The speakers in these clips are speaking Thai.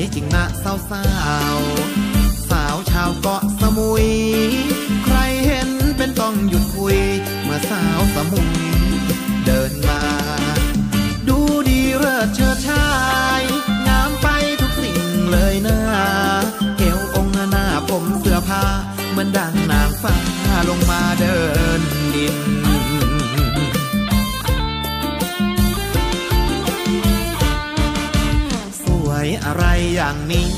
จริงนะสาวสาวสาวชาวเกาะสมุยใครเห็นเป็นต้องหยุดคุยเมื่อสาวสมุยเดินมาดูดีเลิศเชิดชายงามไปทุกสิ่งเลยนะเอวองค์หน้าผมเสื้อผ้าเหมือนดังนางฟ้าลงมาเดินดินอะไรอย่างนี้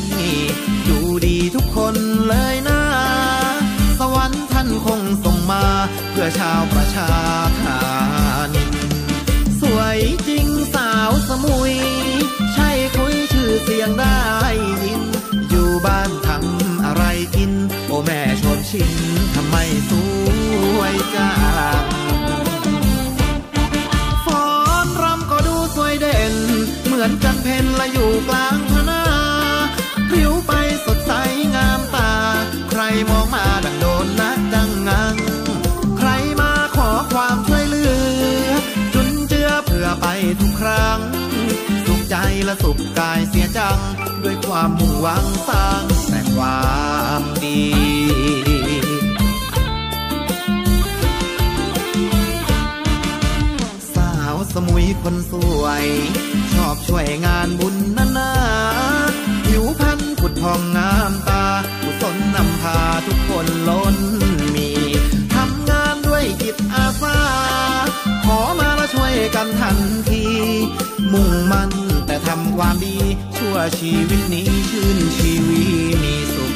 อยู่ดีทุกคนเลยนะสวรรค์ท่านคงส่งมาเพื่อชาวประชาชนสวยจริงสาวสมุยใช่คุยชื่อเสียงได้ยินอยู่บ้านทำอะไรกินโอแม่ชมชินทำไมสวยจังฟ้อนรำก็ดูสวยเด่นเหมือนจันเพนละอยู่กลางพนาผิวไปสดใสงามตาใครมองมาดังโดนนะดังงังใครมาขอความช่วยเหลือจุนเจือเผื่อไปทุกครั้งสุขใจและสุขกายเสียจังด้วยความมุ่งหวังสร้างแต่ความดีสาวสมุยคนสวยชอบช่วยงานบุญนานาผิวพรรณขุดพองงามตากุศลนำพาทุกคนล้นมีทำงานด้วยจิตอาสาขอมาแล้วช่วยกันทันทีมุ่งมั่นแต่ทำความดีชั่วชีวิตนี้ชื่นชีวีมีสุข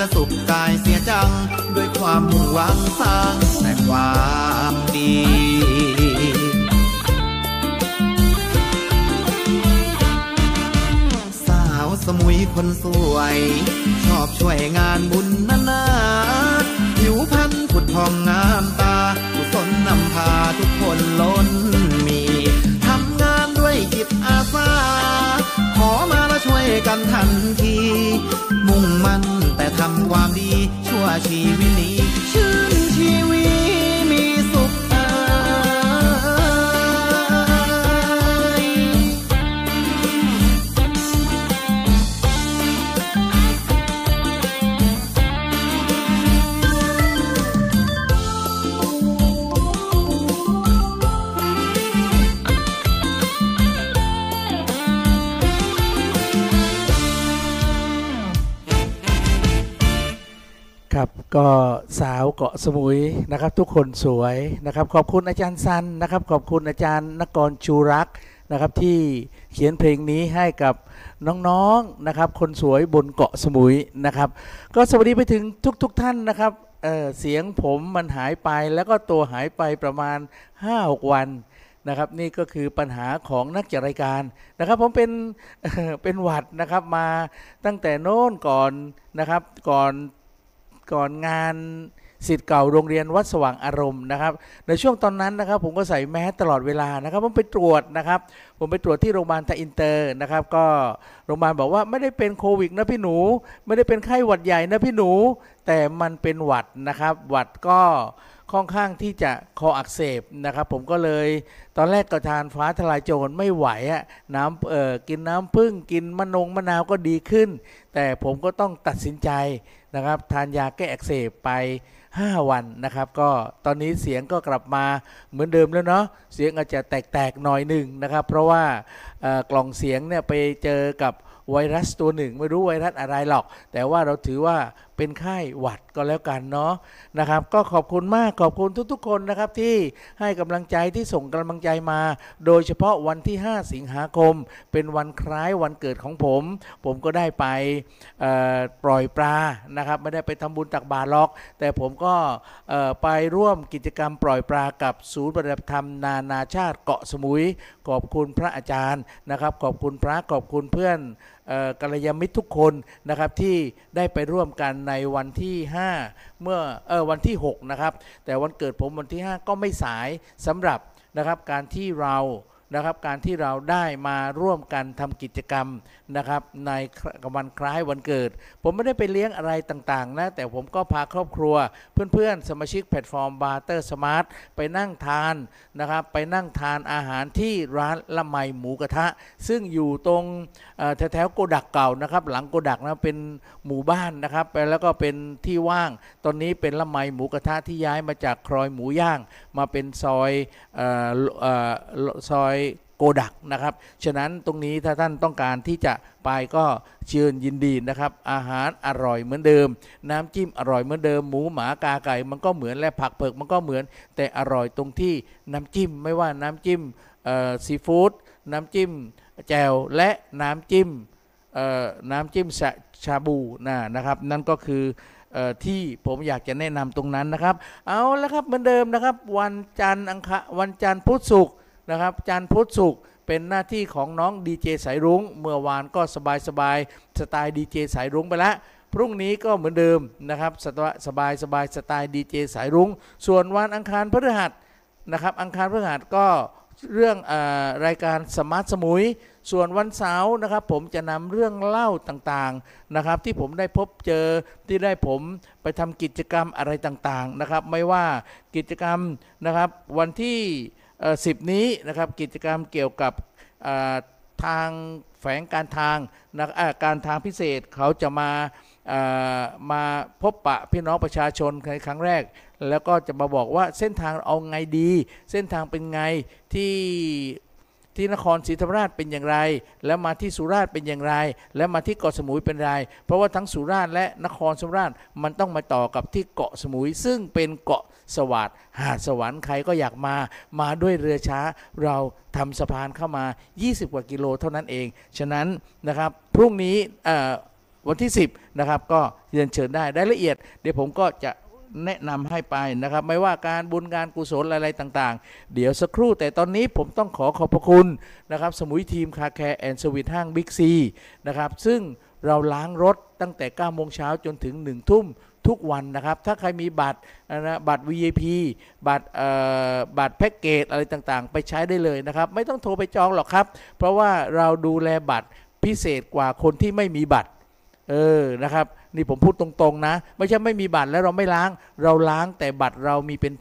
และสุขกายเสียจังด้วยความมุ่งหวังสร้างแต่ความดีสาวสมุยคนสวยชอบช่วยงานบุญนานาผิวพรรณผุดพองงามตากุศลนำพาทุกคนล้นมีทำงานด้วยจิตอาสาขอมาแล้วช่วยกันทันทีมุ่งมั่นแต่ทำความดีชั่วชีวิตนี้ชื่นชีวิตมีสุขเอ่ยก็สาวเกาะสมุยนะครับทุกคนสวยนะครับขอบคุณอาจารย์ซันนะครับขอบคุณอาจารย์นกรชูรักษ์นะครับที่เขียนเพลงนี้ให้กับน้องๆนะครับคนสวยบนเกาะสมุยนะครับก็สวัสดีไปถึงทุกท่านนะครับเสียงผมมันหายไปแล้วก็ตัวหายไปประมาณ 5-6 วันนะครับนี่ก็คือปัญหาของนักจัดรายการนะครับผมเป็นหวัดนะครับมาตั้งแต่โน้นก่อนนะครับก่อนงานศิษย์เก่าโรงเรียนวัดสว่างอารมณ์นะครับในช่วงตอนนั้นนะครับผมก็ใส่แมสตลอดเวลานะครับผมไปตรวจที่โรงพยาบาลตะอินเตอร์นะครับก็โรงพยาบาลบอกว่าไม่ได้เป็นโควิดนะพี่หนูไม่ได้เป็นไข้หวัดใหญ่นะพี่หนูแต่มันเป็นหวัดนะครับหวัดก็ค่อนข้างที่จะคออักเสบนะครับผมก็เลยตอนแรกก็ทานฟ้าทลายโจรไม่ไหวอะน้ำกินน้ำผึ้งกินมะนาวก็ดีขึ้นแต่ผมก็ต้องตัดสินใจนะครับทานยาแก้อักเสบไป5วันนะครับก็ตอนนี้เสียงก็กลับมาเหมือนเดิมแล้วเนาะเสียงอาจจะแตกหน่อยหนึ่งนะครับเพราะว่ากล่องเสียงเนี่ยไปเจอกับไวรัสตัวหนึ่งไม่รู้ไวรัสอะไรหรอกแต่ว่าเราถือว่า เป็นไข้หวัดก็แล้วกันเนาะนะครับก็ขอบคุณมากขอบคุณทุกๆคนนะครับที่ให้กำลังใจที่ส่งกำลังใจมาโดยเฉพาะวันที่5สิงหาคมเป็นวันคล้ายวันเกิดของผมก็ได้ไปปล่อยปลานะครับไม่ได้ไปทำบุญตักบาตรหรอกแต่ผมก็ไปร่วมกิจกรรมปล่อยปลากับศูนย์ปฏิบัติธรรมนานาชาติเกาะสมุยขอบคุณพระอาจารย์นะครับขอบคุณพระขอบคุณเพื่อนกัลยาณมิตรทุกคนนะครับที่ได้ไปร่วมกันในวันที่5เมื่อวันที่6นะครับแต่วันเกิดผมวันที่5ก็ไม่สายสำหรับนะครับการที่เราได้มาร่วมกันทำกิจกรรมนะครับในวันคล้ายวันเกิดผมไม่ได้ไปเลี้ยงอะไรต่างๆนะแต่ผมก็พาครอบครัวเพื่อนๆสมาชิกแพลตฟอร์มบาร์เตอร์สมาร์ทไปนั่งทานนะครับไปนั่งทานอาหารที่ร้านละไมหมูกระทะซึ่งอยู่ตรงแถวๆโกดักเก่านะครับหลังโกดักนะเป็นหมู่บ้านนะครับไปแล้วก็เป็นที่ว่างตอนนี้เป็นละไมหมูกระทะที่ย้ายมาจากครอยหมูย่างมาเป็นซอยโกดักนะครับฉะนั้นตรงนี้ถ้าท่านต้องการที่จะไปก็เชิญยินดีนะครับอาหารอร่อยเหมือนเดิมน้ำจิ้มอร่อยเหมือนเดิมหมูหมากาไก่มันก็เหมือนและผักเผือกมันก็เหมือนแต่อร่อยตรงที่น้ำจิ้มไม่ว่าน้ำจิ้มซีฟู้ดน้ำจิ้มแจ่วและน้ำจิ้มชาบูนะครับนั่นก็คือที่ผมอยากจะแนะนำตรงนั้นนะครับเอาละครับเหมือนเดิมนะครับวันจันทร์พุธศุกร์นะครับจันทร์พุธศุกร์เป็นหน้าที่ของน้องดีเจสายรุ้งเมื่อวานก็สบายสไตล์ดีเจสายรุ้งไปละพรุ่งนี้ก็เหมือนเดิมนะครับสบายสไตล์ดีเจสายรุ้งส่วนวันอังคารพฤหัสนะครับอังคารพฤหัสก็เรื่องรายการสมาร์ทสมุยส่วนวันเสาร์นะครับผมจะนำเรื่องเล่าต่างๆนะครับที่ผมได้พบเจอที่ได้ผมไปทำกิจกรรมอะไรต่างๆนะครับไม่ว่ากิจกรรมนะครับวันที่10นี้นะครับกิจกรรมเกี่ยวกับทางแฝงการทางการทางพิเศษเขาจะมาพบปะพี่น้องประชาชนในครั้งแรกแล้วก็จะมาบอกว่าเส้นทางเอาไงดีเส้นทางเป็นไงที่นครศรีธรรมราชเป็นอย่างไรแล้วมาที่สุราษฎร์เป็นอย่างไรแล้วมาที่เกาะสมุยเป็นไรเพราะว่าทั้งสุราษฎร์และนครศรีธรรมราชมันต้องมาต่อกับที่เกาะสมุยซึ่งเป็นเกาะสวัสดิ์หาดสวรรค์ใครก็อยากมาด้วยเรือช้าเราทำสะพานเข้ามา20กว่ากิโลเท่านั้นเองฉะนั้นนะครับพรุ่งนี้วันที่10นะครับก็เรียนเชิญได้รายละเอียดเดี๋ยวผมก็จะแนะนำให้ไปนะครับไม่ว่าการบุญงานกุศลอะไรต่างๆเดี๋ยวสักครู่แต่ตอนนี้ผมต้องขอบพระคุณนะครับสมุยทีมคาแคร์แอนด์สวิทห้างบิ๊กซีนะครับซึ่งเราล้างรถตั้งแต่9โมงเช้าจนถึง1ทุ่มทุกวันนะครับถ้าใครมีบัตร VIP บัตรแพ็กเกจอะไรต่างๆไปใช้ได้เลยนะครับไม่ต้องโทรไปจองหรอกครับเพราะว่าเราดูแลบัตรพิเศษกว่าคนที่ไม่มีบัตรนะครับนี่ผมพูดตรงๆนะไม่ใช่ไม่มีบัตรแล้วเราไม่ล้างเราล้างแต่บัตรเรามีเป็น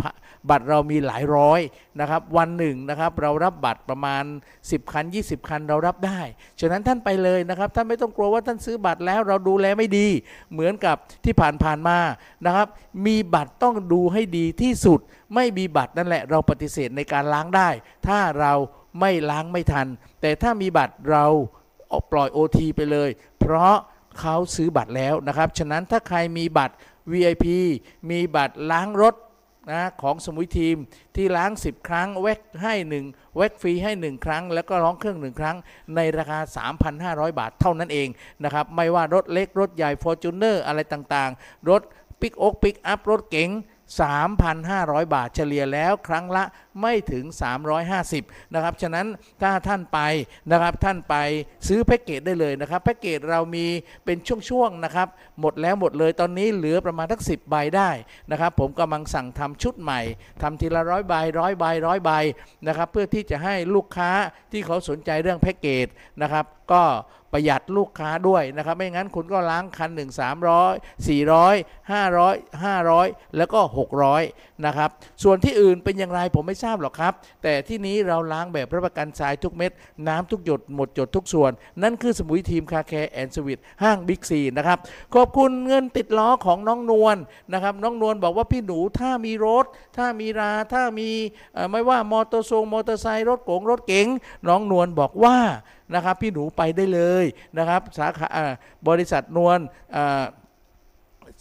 บัตรเรามีหลายร้อยนะครับวันหนึ่งนะครับเรารับบัตรประมาณ10คัน20คันเรารับได้ฉะนั้นท่านไปเลยนะครับท่านไม่ต้องกลัวว่าท่านซื้อบัตรแล้วเราดูแลไม่ดีเหมือนกับที่ผ่านมานะครับมีบัตรต้องดูให้ดีที่สุดไม่มีบัตรนั่นแหละเราปฏิเสธในการล้างได้ถ้าเราไม่ล้างไม่ทันแต่ถ้ามีบัตรเราปล่อย OT ไปเลยเพราะเขาซื้อบัตรแล้วนะครับฉะนั้นถ้าใครมีบัตร VIP มีบัตรล้างรถนะของสมุยทีมที่ล้าง10ครั้งแว็กให้1แว็กฟรีให้1ครั้งแล้วก็ล้างเครื่อง1ครั้งในราคา 3,500 บาทเท่านั้นเองนะครับไม่ว่ารถเล็กรถใหญ่ Fortuner อะไรต่างๆรถปิกอัพรถเก๋ง 3,500 บาทเฉลี่ยแล้วครั้งละไม่ถึง350นะครับฉะนั้นถ้าท่านไปนะครับท่านไปซื้อแพ็กเกจได้เลยนะครับแพ็กเกจเรามีเป็นช่วงๆนะครับหมดแล้วหมดเลยตอนนี้เหลือประมาณสัก10ใบได้นะครับผมกำลังสั่งทำชุดใหม่ทำทีละ100 ใบนะครับเพื่อที่จะให้ลูกค้าที่เขาสนใจเรื่องแพ็กเกจนะครับก็ประหยัดลูกค้าด้วยนะครับไม่งั้นคุณก็ล้างคันหนึ่ง300 400 500 แล้วก็600นะครับส่วนที่อื่นเป็นอย่างไรผมไม่ทราบหรอกครับแต่ที่นี้เราล้างแบบรับประกันทรายทุกเม็ดน้ำทุกหยดหมดจดทุกส่วนนั่นคือสมุยทีมคาแคร์แอนด์สวิทห้างบิ๊กซีนะครับขอบคุณเงินติดล้อของน้องนวลนะครับน้องนวลบอกว่าพี่หนูถ้ามีรถถ้ามีราถ้ามีไม่ว่ามอเตอร์ไซค์รถโก๋งรถเก๋งน้องนวลบอกว่านะครับพี่หนูไปได้เลยนะครับสาขาบริษัทนวล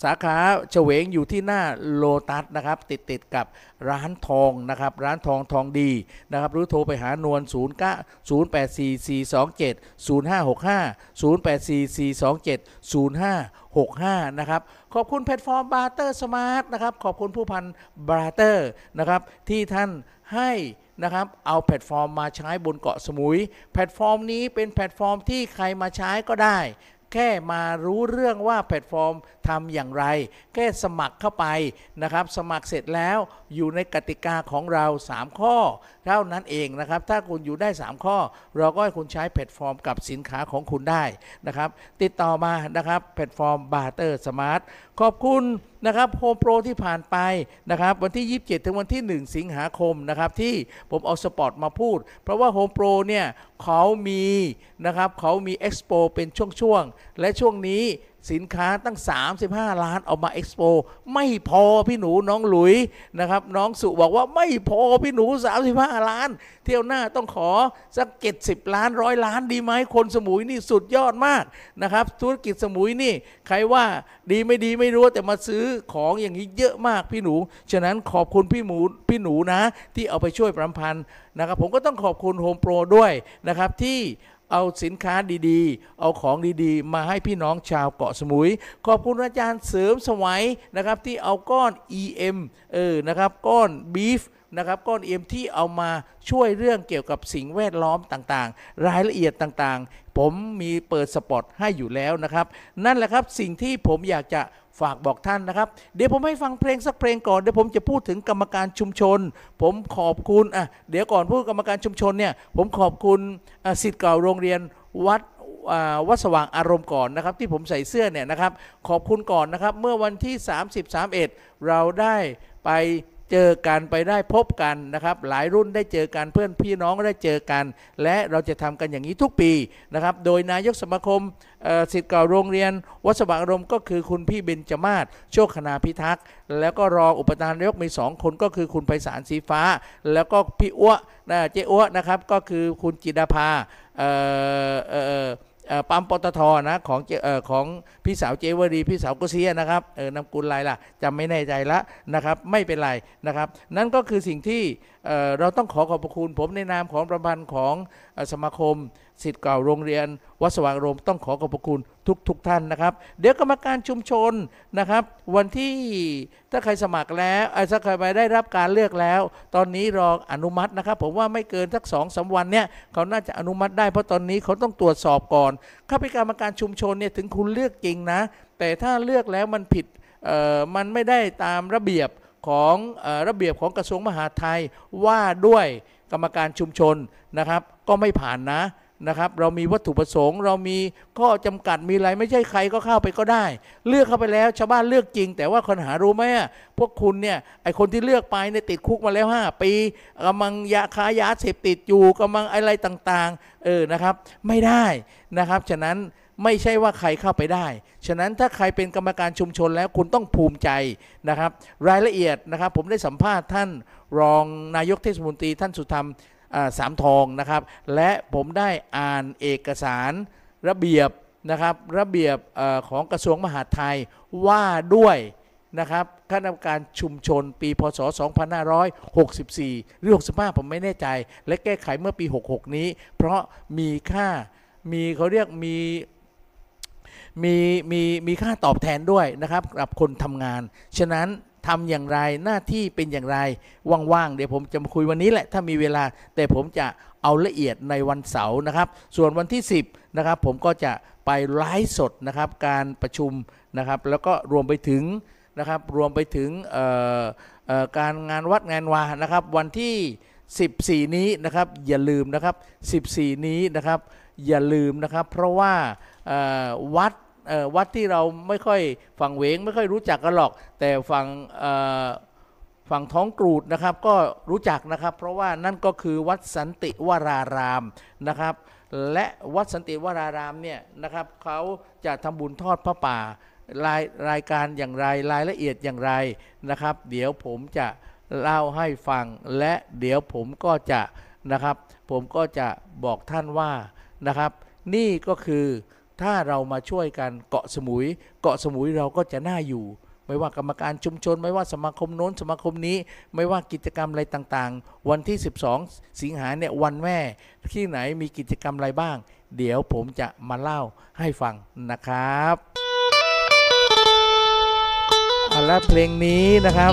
สาขาเฉวงอยู่ที่หน้าโลตัสนะครับติดกับร้านทองนะครับร้านทองดีนะครับหรือโทรไปหานวล0944270565084427056 นะครับขอบคุณแพลตฟอร์มบาร์เตอร์สมาร์ทนะครับขอบคุณผู้พันบาร์เตอร์นะครับที่ท่านให้นะครับเอาแพลตฟอร์มมาใช้บนเกาะสมุยแพลตฟอร์มนี้เป็นแพลตฟอร์มที่ใครมาใช้ก็ได้แค่มารู้เรื่องว่าแพลตฟอร์มทำอย่างไรแค่สมัครเข้าไปนะครับสมัครเสร็จแล้วอยู่ในกติกาของเรา3ข้อเท่านั้นเองนะครับถ้าคุณอยู่ได้3ข้อเราก็ให้คุณใช้แพลตฟอร์มกับสินค้าของคุณได้นะครับติดต่อมานะครับแพลตฟอร์มบาร์เตอร์สมาร์ทขอบคุณนะครับโฮมโปรที่ผ่านไปนะครับวันที่27ถึงวันที่1สิงหาคมนะครับที่ผมเอาสปอตมาพูดเพราะว่าโฮมโปรเนี่ยเขามีเอ็กซ์โปเป็นช่วงๆและช่วงนี้สินค้าตั้ง35ล้านเอามาเอ็กซ์โปไม่พอพี่หนูน้องหลุยนะครับน้องสุบอกว่าไม่พอพี่หนู35ล้านเที่ยวหน้าต้องขอสัก70ล้าน100ล้านดีไหมคนสมุยนี่สุดยอดมากนะครับธุรกิจสมุยนี่ใครว่าดีไม่ดีไม่รู้แต่มาซื้อของอย่างนี้เยอะมากพี่หนูฉะนั้นขอบคุณพี่หนูนะที่เอาไปช่วยประชาสัมพันธ์นะครับผมก็ต้องขอบคุณโฮมโปรด้วยนะครับที่เอาสินค้าดีๆเอาของดีๆมาให้พี่น้องชาวเกาะสมุยขอบคุณอาจารย์เสริมสวัยนะครับที่เอาก้อน EM นะครับก้อนบีฟนะครับก้อน EM ที่เอามาช่วยเรื่องเกี่ยวกับสิ่งแวดล้อมต่างๆรายละเอียดต่างๆผมมีเปิดสปอตให้อยู่แล้วนะครับนั่นแหละครับสิ่งที่ผมอยากจะฝากบอกท่านนะครับเดี๋ยวผมให้ฟังเพลงสักเพลงก่อนเดี๋ยวผมจะพูดถึงกรรมการชุมชนผมขอบคุณเดี๋ยวก่อนพูดกรรมการชุมชนเนี่ยผมขอบคุณศิษย์เก่าโรงเรียนวัดสว่างอารมณ์ก่อนนะครับที่ผมใส่เสื้อเนี่ยนะครับขอบคุณก่อนนะครับเมื่อวันที่ 30-31 เราได้ไปเจอกันไปได้พบกันนะครับหลายรุ่นได้เจอกันเพื่อนพี่น้องได้เจอกันและเราจะทำกันอย่างนี้ทุกปีนะครับโดยนายกสมาคมศิษย์เก่าโรงเรียนวัดสว่างอารมณ์ก็คือคุณพี่เบญจมาศโชคคณาพิทักษ์แล้วก็รองอุปนายกมี2คนก็คือคุณไพศาลสีฟ้าแล้วก็พี่อ้วเจ๊อ้วนะครับก็คือคุณจิดาภาปั๊มปตทนะของพี่สาวเจวรีพี่สาวกุเซียนะครับนามกุลอะไรล่ะจำไม่แน่ใจละนะครับไม่เป็นไรนะครับนั่นก็คือสิ่งที่เราต้องขอบคุณผมในนามของประพันธ์ของสมาคมศิษย์เก่าโรงเรียนวัดสว่างอารมณ์ต้องขอขอบคุณทุกท่านนะครับเดี๋ยวกรรมการชุมชนนะครับวันที่ถ้าใครสมัครแล้วถ้าใครไปได้รับการเลือกแล้วตอนนี้รออนุมัตินะครับผมว่าไม่เกินสัก 2-3 วันเนี่ยเขาน่าจะอนุมัติได้เพราะตอนนี้เขาต้องตรวจสอบก่อนข้าเป็นกรรมการชุมชนเนี่ยถึงคุณเลือกจริงนะแต่ถ้าเลือกแล้วมันผิดมันไม่ได้ตามระเบียบของกระทรวงมหาดไทยว่าด้วยกรรมการชุมชนนะครับก็ไม่ผ่านนะครับเรามีวัตถุประสงค์เรามีข้อจำกัดมีอะไรไม่ใช่ใครก็เข้าไปก็ได้เลือกเข้าไปแล้วชาวบ้านเลือกจริงแต่ว่าคนหารู้ไหมพวกคุณเนี่ยไอคนที่เลือกไปเนี่ยติดคุกมาแล้ว5ปีกำลังค้ายาเสพติดอยู่กำลังอะไรต่างๆนะครับไม่ได้นะครับฉะนั้นไม่ใช่ว่าใครเข้าไปได้ฉะนั้นถ้าใครเป็นกรรมการชุมชนแล้วคุณต้องภูมิใจนะครับรายละเอียดนะครับผมได้สัมภาษณ์ท่านรองนายกเทศมนตรีท่านสุธรรมสามทองนะครับและผมได้อ่านเอกสารระเบียบของกระทรวงมหาดไทยว่าด้วยนะครับคณะกรรมการชุมชนปีพ.ศ. 2564 หรือ 65 ผมไม่แน่ใจและแก้ไขเมื่อปี 66 นี้เพราะมีค่ามีเขาเรียกมีค่าตอบแทนด้วยนะครับกับคนทำงานฉะนั้นทำอย่างไรหน้าที่เป็นอย่างไรว่างๆเดี๋ยวผมจะมาคุยวันนี้แหละถ้ามีเวลาแต่ผมจะเอาละเอียดในวันเสาร์นะครับส่วนวันที่10นะครับผมก็จะไปไลฟ์สดนะครับการประชุมนะครับแล้วก็รวมไปถึงการงานวัดงานวานะครับวันที่14นี้นะครับอย่าลืมนะครับ14นี้นะครับอย่าลืมนะครับเพราะว่าวัดที่เราไม่ค่อยฝั่งเวงไม่ค่อยรู้จักกันหรอกแต่ฝั่งท้องกรูดนะครับก็รู้จักนะครับเพราะว่านั่นก็คือวัดสันติวรารามนะครับและวัดสันติวรารามเนี่ยนะครับเขาจะทำบุญทอดพระป่ารายการอย่างไรรายละเอียดอย่างไรนะครับเดี๋ยวผมจะเล่าให้ฟังและเดี๋ยวผมก็จะนะครับผมก็จะบอกท่านว่านะครับนี่ก็คือ ถ้าเรามาช่วยกันเกาะสมุยเราก็จะน่าอยู่ไม่ว่ากรรมการชุมชนไม่ว่าสมาคมโน้นสมาคมนี้ไม่ว่ากิจกรรมอะไรต่างๆวันที่12สิงหาเนี่ยวันแม่ที่ไหนมีกิจกรรมอะไรบ้างเดี๋ยวผมจะมาเล่าให้ฟังนะครับและเพลงนี้นะครับ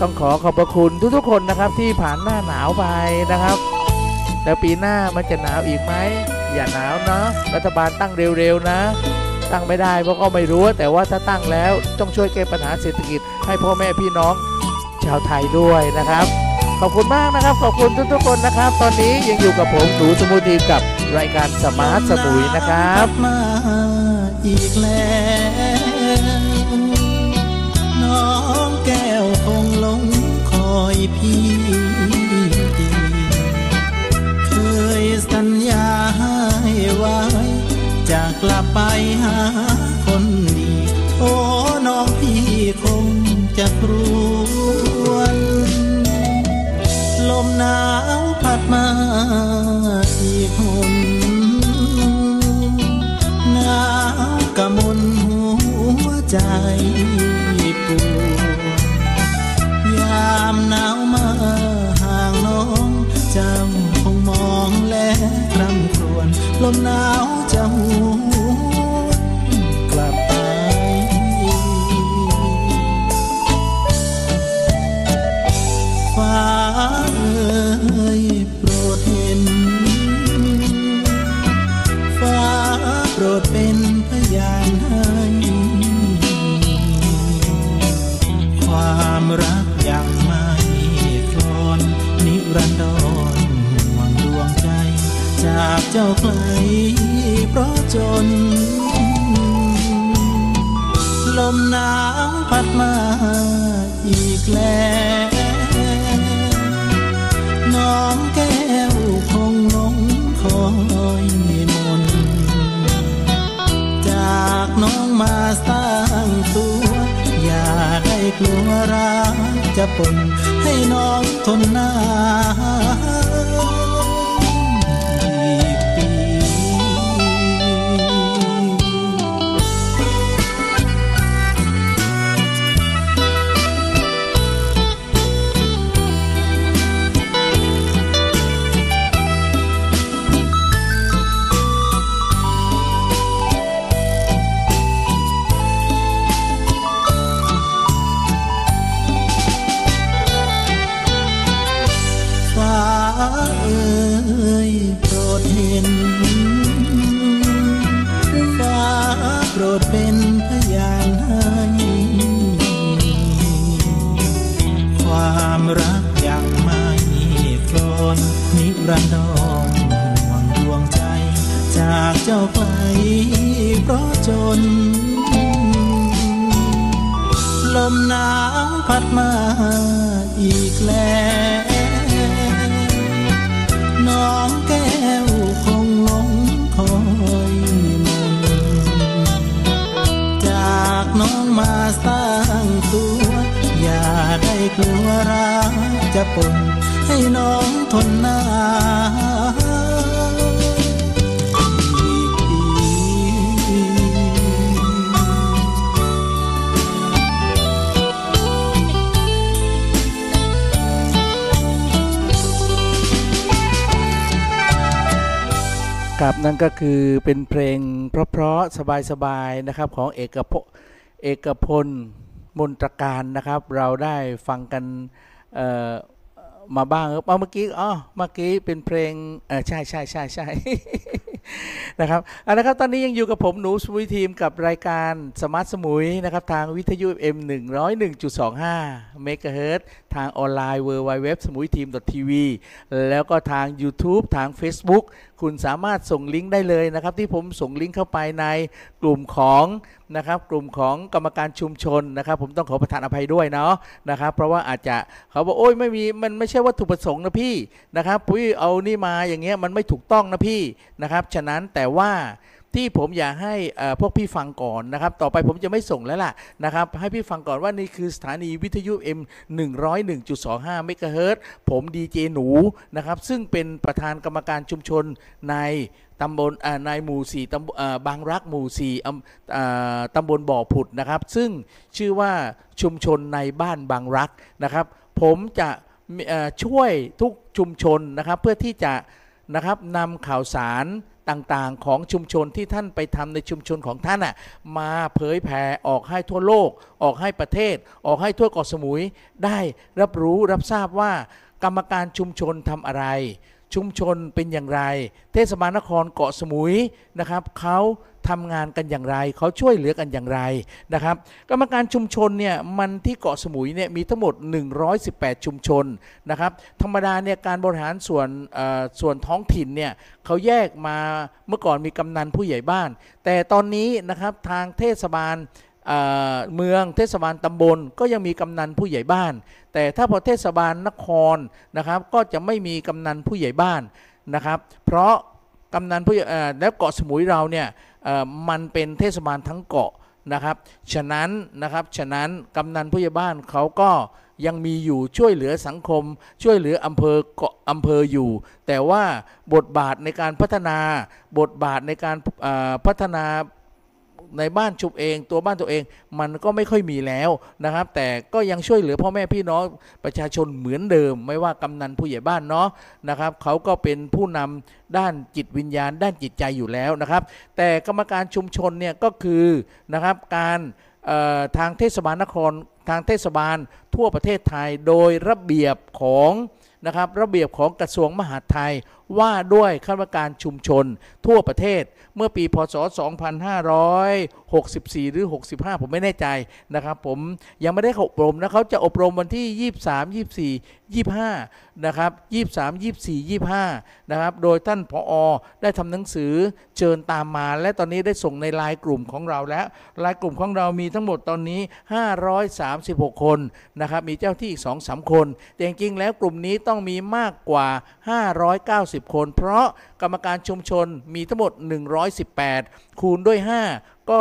ต้องขอบพระคุณทุกๆคนนะครับที่ผ่านหน้าหนาวไปนะครับแล้วปีหน้ามันจะหนาวอีกไหมอย่าหนาวเนาะรัฐบาลตั้งเร็วๆนะตั้งไม่ได้เพราะก็ไม่รู้แต่ว่าถ้าตั้งแล้วต้องช่วยแก้ปัญหาเศรษฐกิจให้พ่อแม่พี่น้องชาวไทยด้วยนะครับขอบคุณมากนะครับขอบคุณทุกๆคนนะครับตอนนี้ยังอยู่กับผมหนูสมุทรีกับรายการสมาร์ทสมุยนะครับมาอีกแล้วน้องแก้วคงหลงคอยพี่เคยสัญญาให้ไว้จะกลับไปหาคนดีโอ้น้องพี่คงจะครวนลมหนาวพัดมาที่หนหนาวกำมลหัวใจยามหนาวมาห่างน้องเจ้าคงมองและคร่ำครวญลมหนาวจะหวนกลับไปฟ้าเอ่ยโปรดเห็นฟ้าโปรดเป็นพยานให้ความรักยังไม่คลอนนิรันดรหวังดวงใจจากเจ้าไกลเพราะจนลมหนาวพัดมาอีกแล้วน้องแก้วคงหลงคอยมนจากน้องมาสร้างตัวอย่าได้กลัวรักจะปนให้น้องทนหนาวอีกปีฟ้าโปรดเป็นพยานให้ความรักยังไม่คลอนนิรันดรหวังดวงใจจากเจ้าไปเพราะจนลมหนาวพัดมาอีกแล้วน้องแก้วคงหลงคอยมนจากน้องมาสร้างตัวอย่าได้กลัวรักจะปนให้น้องทนหนาวอีกปีครับนั่นก็คือเป็นเพลงเพราะๆสบายๆนะครับของเอกพลมนตรการนะครับเราได้ฟังกันมาบ้างเมื่อกี้เป็นเพลงใช่ นะครับเอาละครับตอนนี้ยังอยู่กับผมหนูสมุยทีมกับรายการสมาร์ทสมุยนะครับทางวิทยุ FM 101.25 เมกะเฮิรตซ์ทางออนไลน์ www.smuiteam.tv แล้วก็ทาง YouTube ทาง Facebook คุณสามารถส่งลิงก์ได้เลยนะครับที่ผมส่งลิงก์เข้าไปในกลุ่มของนะครับกลุ่มของกรรมการชุมชนนะครับผมต้องขอประทานอภัยด้วยเนาะนะครับเพราะว่าอาจจะเขาบอกโอ้ยไม่มีมันไม่ใช่วัตถุประสงค์นะพี่นะครับพี่เอานี่มาอย่างเงี้ยมันไม่ถูกต้องนะพี่นะครับฉะนั้นแต่ว่า ที่ผมอยากให้พวกพี่ฟังก่อนนะครับต่อไปผมจะไม่ส่งแล้วล่ะนะครับให้พี่ฟังก่อนว่านี่คือสถานีวิทยุ M 101.25 เมกะเฮิรตซ์ผมดีเจหนูนะครับซึ่งเป็นประธานกรรมการชุมชนในตำบลในหมู่4ตำบางรักหมู่4ตำบลบ่อผุดนะครับซึ่งชื่อว่าชุมชนในบ้านบางรักนะครับผมจะช่วยทุกชุมชนนะครับเพื่อที่จะนะครับนำข่าวสารต่างๆของชุมชนที่ท่านไปทำในชุมชนของท่านน่ะมาเผยแผ่ออกให้ทั่วโลกออกให้ประเทศออกให้ทั่วเกาะสมุยได้รับรู้รับทราบว่ากรรมการชุมชนทำอะไรชุมชนเป็นอย่างไรเทศบาลนครเกาะสมุยนะครับเขาทำงานกันอย่างไรเขาช่วยเหลือกันอย่างไรนะครับกรรมการชุมชนเนี่ยมันที่เกาะสมุยเนี่ยมีทั้งหมด118ชุมชนนะครับธรรมดาเนี่ยการบริหารส่วนท้องถิ่นเนี่ยเขาแยกมาเมื่อก่อนมีกำนันผู้ใหญ่บ้านแต่ตอนนี้นะครับทางเทศบาลเมืองเทศบาลตำบลก็ยังมีกำนันผู้ใหญ่บ้านแต่ถ้าพอเทศบาลนครนะครับก็จะไม่มีกำนันผู้ใหญ่บ้านนะครับเพราะกำนันผู้แล้วเกาะสมุยเราเนี่ยมันเป็นเทศบาลทั้งเกาะนะครับฉะนั้นกำนันผู้ใหญ่บ้านเขาก็ยังมีอยู่ช่วยเหลือสังคมช่วยเหลืออำเภออยู่แต่ว่าบทบาทในการพัฒนาบทบาทในการพัฒนาในบ้านชุมเองตัวบ้านตัวเองมันก็ไม่ค่อยมีแล้วนะครับแต่ก็ยังช่วยเหลือพ่อแม่พี่น้องประชาชนเหมือนเดิมไม่ว่ากำนันผู้ใหญ่บ้านเนาะนะครับเขาก็เป็นผู้นำด้านจิตวิญญาณด้านจิตใจอยู่แล้วนะครับแต่กรรมการชุมชนเนี่ยก็คือนะครับการทางเทศบาลนครทางเทศบาลทั่วประเทศไทยโดยระเบียบของนะครับระเบียบของกระทรวงมหาดไทยว่าด้วยคณะกรรมการชุมชนทั่วประเทศเมื่อปีพ.ศ. 2564 หรือ 65 ผมไม่แน่ใจนะครับผมยังไม่ได้เข้าอบรมนะเขาจะอบรมวันที่ 23 24 25 นะครับ 23 24 25 นะครับโดยท่านผอ.ได้ทำหนังสือเชิญตามมาและตอนนี้ได้ส่งในไลน์กลุ่มของเราแล้วไลน์กลุ่มของเรามีทั้งหมดตอนนี้536คนนะครับมีเจ้าที่อีก 2-3 คนแต่จริงๆแล้วกลุ่มนี้ต้องมีมากกว่า590คนเพราะกรรมการชุมชนมีทั้งหมด118คูณด้วย5ก็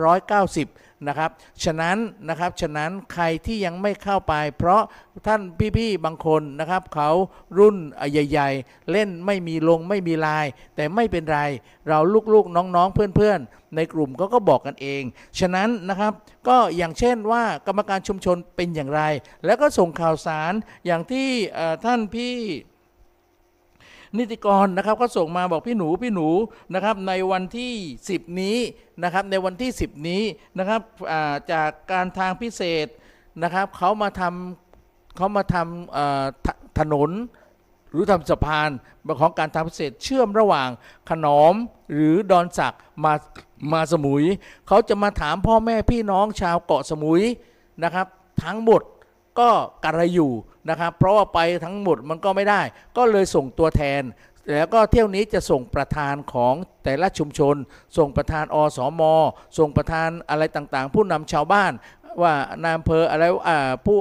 590นะครับฉะนั้นใครที่ยังไม่เข้าไปเพราะท่านพี่ๆบางคนนะครับเขารุ่นใหญ่ๆเล่นไม่มีลงไม่มีลายแต่ไม่เป็นไรเราลูกๆน้องๆเพื่อนๆในกลุ่มก็บอกกันเองฉะนั้นนะครับก็อย่างเช่นว่ากรรมการชุมชนเป็นอย่างไรแล้วก็ส่งข่าวสารอย่างที่ท่านพี่นิติกรนะครับก็ส่งมาบอกพี่หนูนะครับในวันที่10นี้นะครับในวันที่10นี้นะครับจากการทางพิเศษนะครับเขามาทำถนนหรือทำสะพานของการทางพิเศษเชื่อมระหว่างขนอมหรือดอนสักมาสมุยเขาจะมาถามพ่อแม่พี่น้องชาวเกาะสมุยนะครับทั้งหมดก็กระไรอยู่นะครับเพราะว่าไปทั้งหมดมันก็ไม่ได้ก็เลยส่งตัวแทนแล้วก็เที่ยวนี้จะส่งประธานของแต่ละชุมชนส่งประธานอสม.ส่งประธานอะไรต่างๆผู้นำชาวบ้านว่านายอำเภออะไรผู้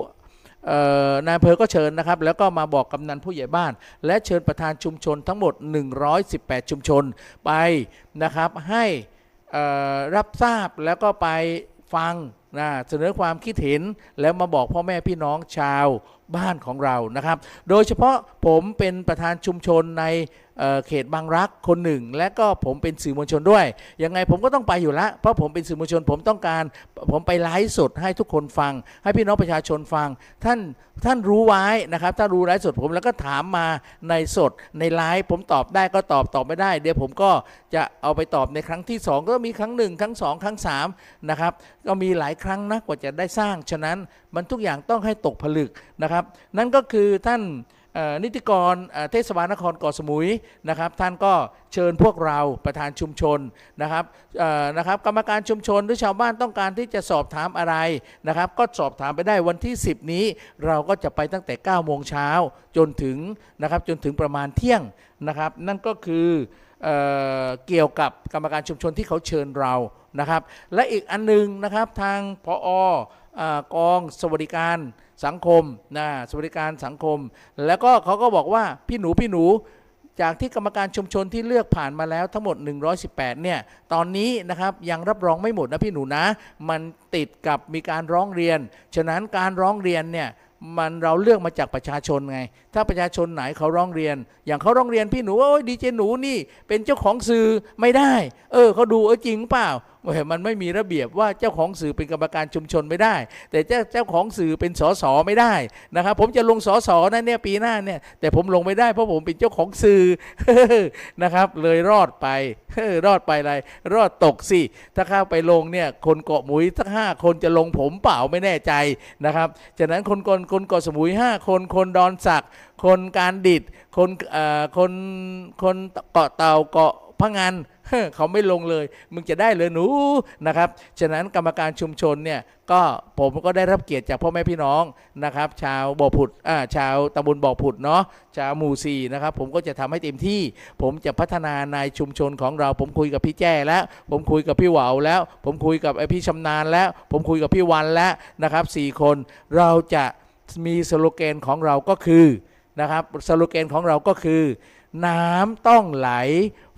นายอำเภอก็เชิญนะครับแล้วก็มาบอกกำนันผู้ใหญ่บ้านและเชิญประธานชุมชนทั้งหมด118ชุมชนไปนะครับให้รับทราบแล้วก็ไปฟังเสนอความคิดเห็นแล้วมาบอกพ่อแม่พี่น้องชาวบ้านของเรานะครับโดยเฉพาะผมเป็นประธานชุมชนในเขตบางรักคนหนึ่งและก็ผมเป็นสื่อมวลชนด้วยยังไงผมก็ต้องไปอยู่ละเพราะผมเป็นสื่อมวลชนผมต้องการผมไปไลฟ์สดให้ทุกคนฟังให้พี่น้องประชาชนฟังท่านรู้ไว้นะครับถ้ารู้ไลฟ์สดผมแล้วก็ถามมาในสดในไลฟ์ผมตอบได้ก็ตอบไม่ได้เดี๋ยวผมก็จะเอาไปตอบในครั้งที่2ก็มีครั้ง1ครั้ง2ครั้ง3นะครับก็มีหลายครั้งนะกว่าจะได้สร้างฉะนั้นมันทุกอย่างต้องให้ตกผลึกนะครับนั่นก็คือท่านนิติกรเทศบาลนครเกาะสมุยนะครับท่านก็เชิญพวกเราประธานชุมชนนะครับกรรมการชุมชนหรือชาวบ้านต้องการที่จะสอบถามอะไรนะครับก็สอบถามไปได้วันที่10นี้เราก็จะไปตั้งแต่ 9 โมงเช้าจนถึงประมาณเที่ยงนะครับนั่นก็คือเกี่ยวกับกรรมการชุมชนที่เขาเชิญเรานะครับและอีกอันนึงนะครับทางผอกองสวัสดิการสังคมสวัสดิการสังคมแล้วก็เขาก็บอกว่าพี่หนู จากที่กรรมการชุมชนที่เลือกผ่านมาแล้วทั้งหมด118เนี่ยตอนนี้นะครับยังรับรองไม่หมดนะพี่หนูนะมันติดกับมีการร้องเรียนฉะนั้นการร้องเรียนเนี่ยมันเราเลือกมาจากประชาชนไงถ้าประชาชนไหนเขาร้องเรียนอย่างเขาร้องเรียนพี่หนูว่าดีเจหนูนี่เป็นเจ้าของสื่อไม่ได้เขาดูจริงเปล่ามันไม่มีระเบียบว่าเจ้าของสื่อเป็นกรรมการชุมชนไม่ได้แต่เจ้าของสื่อเป็นสสไม่ได้นะครับผมจะลงสสนั่นเนี่ยปีหน้าเนี่ยแต่ผมลงไม่ได้เพราะผมเป็นเจ้าของสื่อนะครับเลยรอดไปอะไรรอดตกสิถ้าเข้าไปลงเนี่ยคนเกาะมุยสัก5คนจะลงผมเปล่าไม่แน่ใจนะครับฉะนั้นคนเกาะสมุย5คนคนดอนสักคนการดิษฐ์คนเกาะเต่าเกาะพะงันเขาไม่ลงเลยมึงจะได้เลยหนูนะครับฉะนั้นกรรมการชุมชนเนี่ยก็ผมก็ได้รับเกียรติจากพ่อแม่พี่น้องนะครับชาวบ่อผุดชาวตำบลบ่อผุดเนาะชาวหมู่4นะครับผมก็จะทำให้เต็มที่ผมจะพัฒนาในชุมชนของเราผมคุยกับพี่แจ้แล้วผมคุยกับพี่หวาวแล้วผมคุยกับพี่ชำนาญแล้วผมคุยกับพี่วันแล้วนะครับ4คนเราจะมีสโลแกนของเราก็คือนะครับสโลแกนของเราก็คือน้ำต้องไหล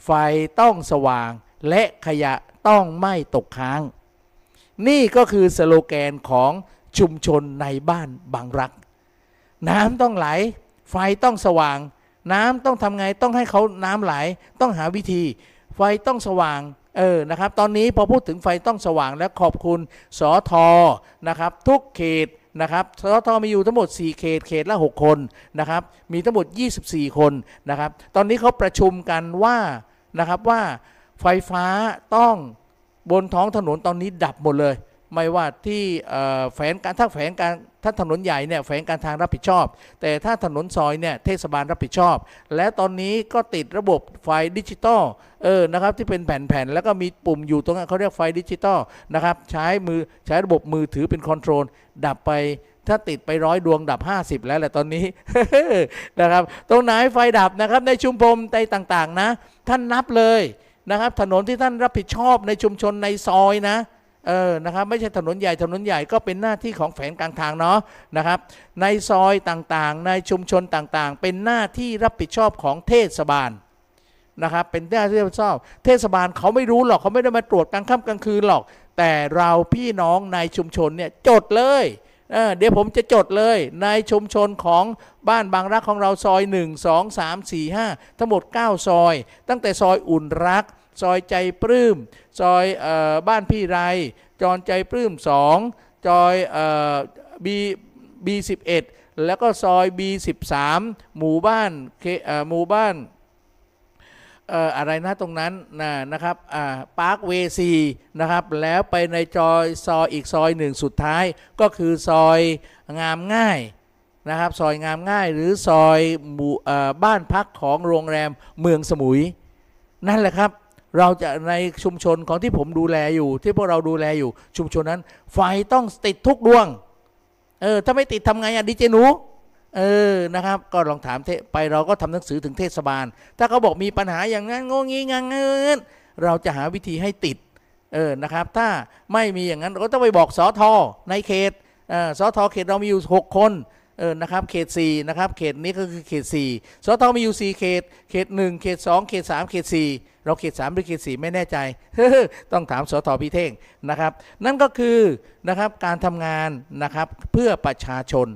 ไฟต้องสว่างและขยะต้องไม่ตกค้างนี่ก็คือสโลแกนของชุมชนในบ้านบางรักน้ำต้องไหลไฟต้องสว่างน้ำต้องทำไงต้องให้เขาน้ำไหลต้องหาวิธีไฟต้องสว่างนะครับตอนนี้พอพูดถึงไฟต้องสว่างและขอบคุณสท.นะครับทุกเขตนะครับสท.มีอยู่ทั้งหมด4เขตเขตละ6คนนะครับมีทั้งหมด24คนนะครับตอนนี้เขาประชุมกันว่านะครับว่าไฟฟ้าต้องบนท้องถนนตอนนี้ดับหมดเลยไม่ว่าที่แฝงการถ้าแฝงการถ้าถนนใหญ่เนี่ยแฝงการทางรับผิดชอบแต่ถ้าถนนซอยเนี่ยเทศบาลรับผิดชอบและตอนนี้ก็ติดระบบไฟดิจิตอลนะครับที่เป็นแผ่นๆแล้วก็มีปุ่มอยู่ตรงนั้นเขาเรียกไฟดิจิตอลนะครับใช้ระบบมือถือเป็นคอนโทรลดับไปถ้าติดไป100ดวงดับ50แล้วแหละตอนนี้ นะครับตรงไหนไฟดับนะครับในชุมชนในต่างๆนะท่านนับเลยนะครับถนนที่ท่านรับผิดชอบในชุมชนในซอยนะนะครับไม่ใช่ถนนใหญ่ถนนใหญ่ก็เป็นหน้าที่ของแฝงกลางทางเนาะนะครับในซอยต่างๆในชุมชนต่างๆเป็นหน้าที่รับผิดชอบของเทศบาลนะครับเป็นหน้าที่รับผิดชอบเทศบาลเขาไม่รู้หรอกเขาไม่ได้มาตรวจกลางค่ำกลางคืนหรอกแต่เราพี่น้องในชุมชนเนี่ยจดเลยเดี๋ยวผมจะจดเลยในชุมชนของบ้านบางรักของเราซอย1 2 3 4 5ทั้งหมด9ซอยตั้งแต่ซอยอุ่นรักซอยใจปลื้มซอยบ้านพี่ไรจรใจปลื้ม2ซอยB11แล้วก็ซอยB13หมู่บ้านอะไรนะตรงนั้นนะครับปาร์คเวซีนะครับแล้วไปในซอยอีกซอยหนึ่งสุดท้ายก็คือซอยงามง่ายนะครับซอยงามง่ายหรือซอยบ้านพักของโรงแรมเมืองสมุยนั่นแหละครับเราจะในชุมชนของที่ผมดูแลอยู่ที่พวกเราดูแลอยู่ชุมชนนั้นไฟต้องติดทุกดวงถ้าไม่ติดทำไงดีเจหนูนะครับก็ลองถามไปเราก็ทำหนังสือถึงเทศบาลถ้าเขาบอกมีปัญหาอย่างนั้นงงงี้งังเงินเราจะหาวิธีให้ติดนะครับถ้าไม่มีอย่างนั้นเราก็ต้องไปบอกสท.ในเขตสท.เขตเรามีอยู่6คนนะครับเขต4นะครับเขตนี้ก็คือเขต4สท.มีอยู่4เขตเขต1เขต2เขต3เขต4เราเขต3หรือเขต4ไม่แน่ใจ ต้องถามสท.พี่เท่งนะครับนั่นก็คือนะครับการทำงานนะครับเพื่อประชาชน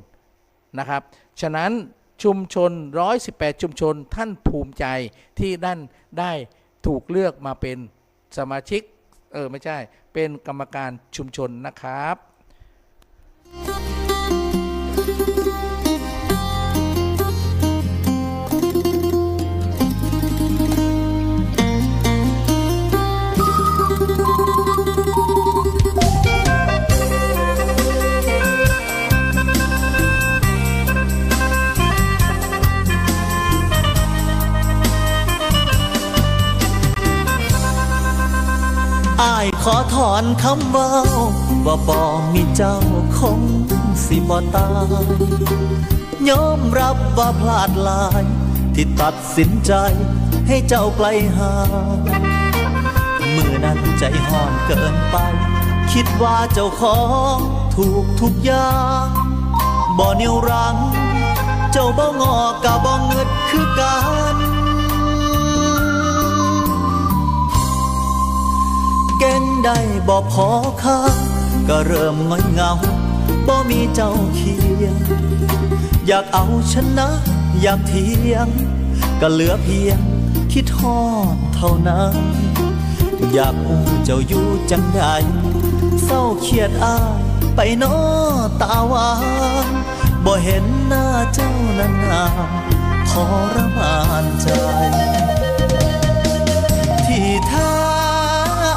นะครับฉะนั้นชุมชน118ชุมชนท่านภูมิใจที่ท่านได้ถูกเลือกมาเป็นสมาชิกไม่ใช่เป็นกรรมการชุมชนนะครับอ้ายขอถอนคำเว้าว่าบ่มีเจ้าคงสิบ่ตายยอมรับว่าพลาดหลายที่ตัดสินใจให้เจ้าไกลห่างเมื่อนั้นใจห่อนเกินไปคิดว่าเจ้าของถูกทุกอย่างบ่เหนี่ยวรั้งเจ้าบ่งอกะบ่เงิดคือกัน เก่งได้บ่พอค่าก็เริ่มง่อยเหงาบ่มีเจ้าเคียงอยากเอาชนะอยากเถียงก็เหลือเพียงคิดทอดเท่านั้นอยากอู้เจ้าอยู่จังใดเศร้าเครียดอายไปน้อตาหวานบ่เห็นหน้าเจ้านานๆทรมานใจที่แท้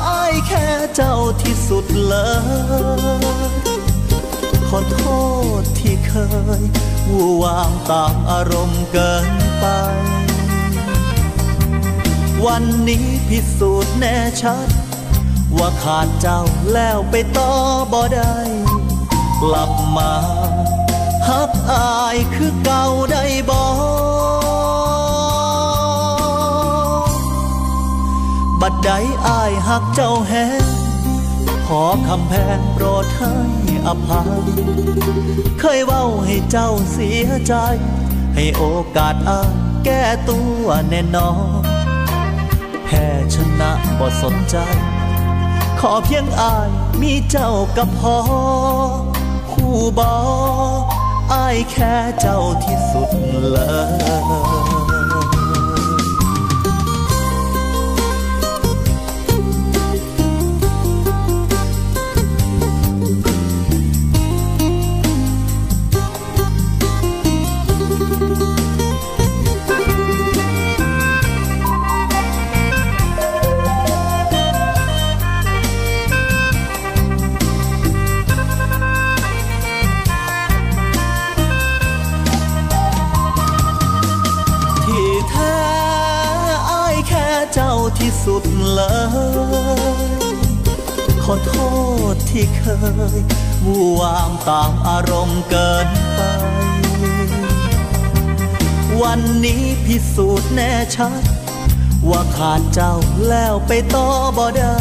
อายแค่เจ้าที่สุดเลยขอโทษที่เคยวู่วามตามอารมณ์เกินไปวันนี้พิสูจน์แน่ชัดว่าขาดเจ้าแล้วไปต่อบ่ได้กลับมาฮักอายคือเก่าได้บ่บัดใดอายฮักเจ้าแฮงขอคำแพงโปรดให้อภัยเคยเว้าให้เจ้าเสียใจให้โอกาสอายแก้ตัวแน่นอนแพ้ชนะบ่สนใจขอเพียงอายมีเจ้ากับพอคู่บ่อายแค่เจ้าที่สุดเลยที่สุดเลยขอโทษที่เคยวู่วามตามอารมณ์เกินไปวันนี้พิสูจน์แน่ชัดว่าขาดเจ้าแล้วไปต่อบ่ได้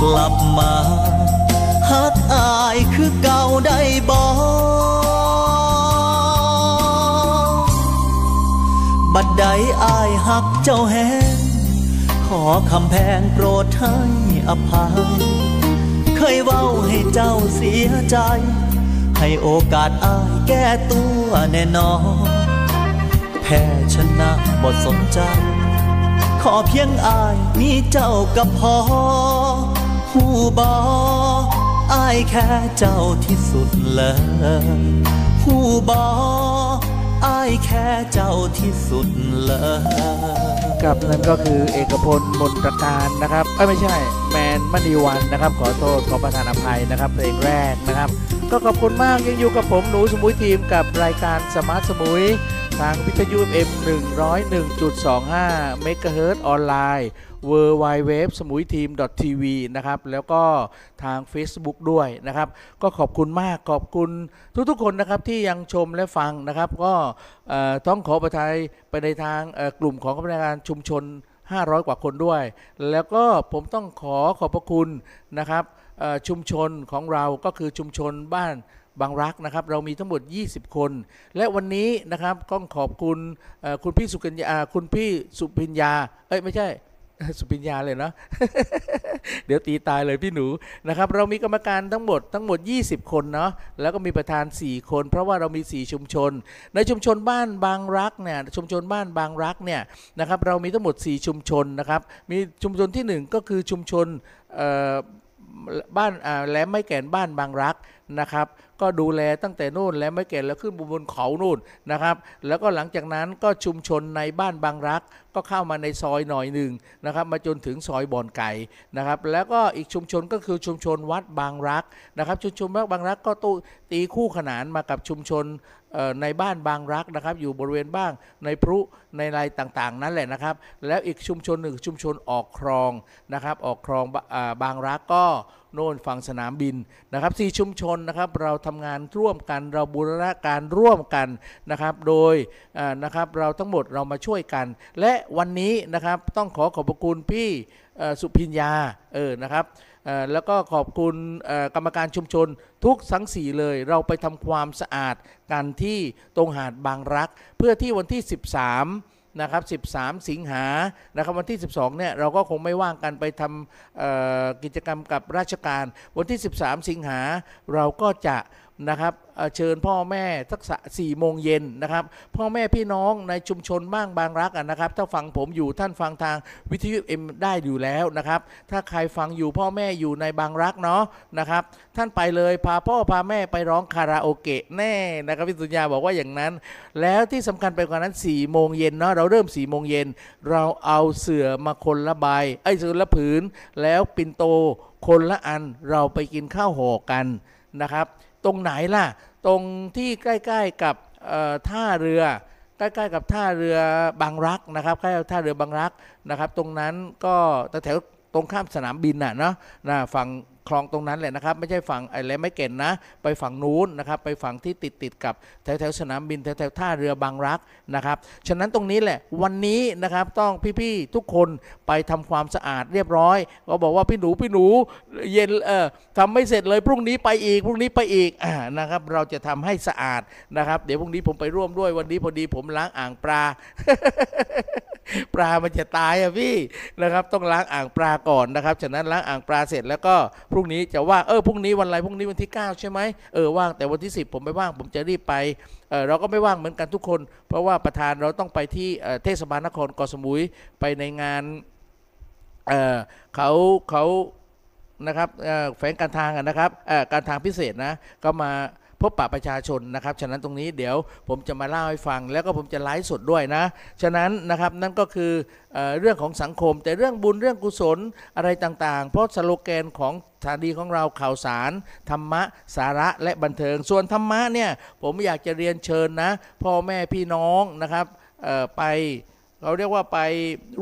กลับมาฮักอายคือเก่าได้บ่บัดใดอายฮักเจ้าแฮงขอคำแพงโปรดให้อภัยเคยเว้าให้เจ้าเสียใจให้โอกาสอายแก้ตัวแน่นอนแพ้ชนะบ่สนใจขอเพียงอายมีเจ้ากับพอคู่บ่อายแค่เจ้าที่สุดเลยคู่บ่อายแค่เจ้าที่สุดเลยกับนั่นก็คือเอกพลมนตรการนะครับไม่ใช่แมนมณีวันนะครับขอโทษขอประทานอภัยนะครับเพลงแรกนะครับก็ขอบคุณมากยังอยู่กับผมหนูสมุยทีมกับรายการสมาร์ทสมุยทางวิทยุ FM 101.25 เมกะเฮิรตซ์ออนไลน์ www.smuiteam.tv นะครับแล้วก็ทาง Facebook ด้วยนะครับก็ขอบคุณมากขอบคุณทุกๆคนนะครับที่ยังชมและฟังนะครับก็ต้องขอประทายไปในทางกลุ่มของคณะกรรมการชุมชน500 กว่าคนด้วยแล้วก็ผมต้องขอบพระคุณนะครับชุมชนของเราก็คือชุมชนบ้านบางรักนะครับเรามีทั้งหมด20คนและวันนี้นะครับก็ขอบคุณคุณพี่สุพิญญาเอ้ยไม่ใช่สุพิญญาเลยเนาะ เดี๋ยวตีตายเลยพี่หนูนะครับเรามีกรรมการทั้งหมด20คนเนาะแล้วก็มีประธาน4คนเพราะว่าเรามี4ชุมชนในชุมชนบ้านบางรักเนี่ยชุมชนบ้านบางรักเนี่ยนะครับเรามีทั้งหมด4ชุมชนนะครับมีชุมชนที่1ก็คือชุมชนบ้านแหลมไม้แก่นบ้านบางรักนะครับก็ดูแลตั้งแต่โน่นแหลมไม้แก่นแล้วขึ้นบนเขาโน่นนะครับแล้วก็หลังจากนั้นก็ชุมชนในบ้านบางรักก็เข้ามาในซอยหน่อยหนึ่งนะครับมาจนถึงซอยบ่อนไก่นะครับแล้วก็อีกชุมชนก็คือชุมชนวัดบางรักนะครับชุมชนวัดบางรักก็ตีคู่ขนานมากับชุมชนในบ้านบางรักนะครับอยู่บริเวณบ้างในพรุในลายต่างๆนั่นแหละนะครับแล้วอีกชุมชนหนึ่งชุมชนออกครองนะครับออกครองบางรักก็โน่นฝั่งสนามบินนะครับ4ชุมชนนะครับเราทำงานร่วมกันเราบูรณาการร่วมกันนะครับโดยนะครับเราทั้งหมดเรามาช่วยกันและวันนี้นะครับต้องขอบคุณพี่สุพิญญานะครับแล้วก็ขอบคุณกรรมการชุมชนทุกทั้งสี่เลยเราไปทำความสะอาดกันที่ตรงหาดบางรักเพื่อที่วันที่ 13 นะครับ13สิงหานะครับวันที่12เนี่ยเราก็คงไม่ว่างกันไปทำกิจกรรมกับราชการวันที่13สิงหาเราก็จะนะครับเชิญพ่อแม่สัก4 โมงเย็นนะครับพ่อแม่พี่น้องในชุมชนบ้างบางรักนะครับถ้าฟังผมอยู่ท่านฟังทางวิทยุFMได้อยู่แล้วนะครับถ้าใครฟังอยู่พ่อแม่อยู่ในบางรักเนาะนะครับท่านไปเลยพาพ่อพาแม่ไปร้องคาราโอเกะแน่นะครับพี่สุญญาบอกว่าอย่างนั้นแล้วที่สำคัญไปกว่านั้น4 โมงเย็นเนาะเราเริ่ม4 โมงเย็นเราเอาเสื่อมาคนละใบไอ้เสื่อละผืนแล้วปิ่นโตคนละอันเราไปกินข้าวห่อกันนะครับตรงไหนล่ะตรงที่ใกล้ๆกับท่าเรือใกล้ๆกับท่าเรือบางรักนะครับใกล้ท่าเรือบางรักนะครับตรงนั้นก็แถวตรงข้ามสนามบินน่ะเนาะฝั่งคลองตรงนั้นแหละนะครับไม่ใช่ฝั่งอะไรไม่เก่นนะไปฝั่งนู้นนะครับไปฝั่งที่ติดกับแถวสนามบินแถวท่าเรือบางรักนะครับฉะนั้นตรงนี้แหละวันนี้นะครับต้องพี่ๆทุกคนไปทำความสะอาดเรียบร้อยก็บอกว่าพี่หนูเย็นทำไม่เสร็จเลยพรุ่งนี้ไปอีกนะครับเราจะทำให้สะอาดนะครับเดี๋ยวพรุ่งนี้ผมไปร่วมด้วยวันนี้พอดีผมล้างอ่างปลา ปลามันจะตายอะพี่นะครับต้องล้างอ่างปลาก่อนนะครับฉะนั้นล้างอ่างปลาเสร็จแล้วก็พรุ่งนี้จะว่างพรุ่งนี้วันอะไรพรุ่งนี้วันที่9ใช่ไหมว่างแต่วันที่10ผมไม่ว่างผมจะรีบไปเราก็ไม่ว่างเหมือนกันทุกคนเพราะว่าประธานเราต้องไปที่เทศบาลนครเกาะสมุยไปในงานเขานะครับแฝงการทางนะครับการทางพิเศษนะก็มาพบปะประชาชนนะครับฉะนั้นตรงนี้เดี๋ยวผมจะมาเล่าให้ฟังแล้วก็ผมจะไลฟ์สดด้วยนะฉะนั้นนะครับนั่นก็คือเรื่องของสังคมแต่เรื่องบุญเรื่องกุศลอะไรต่างๆเพราะสโลแกนของสถานีของเราข่าวสารธรรมะสาระและบันเทิงส่วนธรรมะเนี่ยผมอยากจะเรียนเชิญนะพ่อแม่พี่น้องนะครับไปเราเรียกว่าไป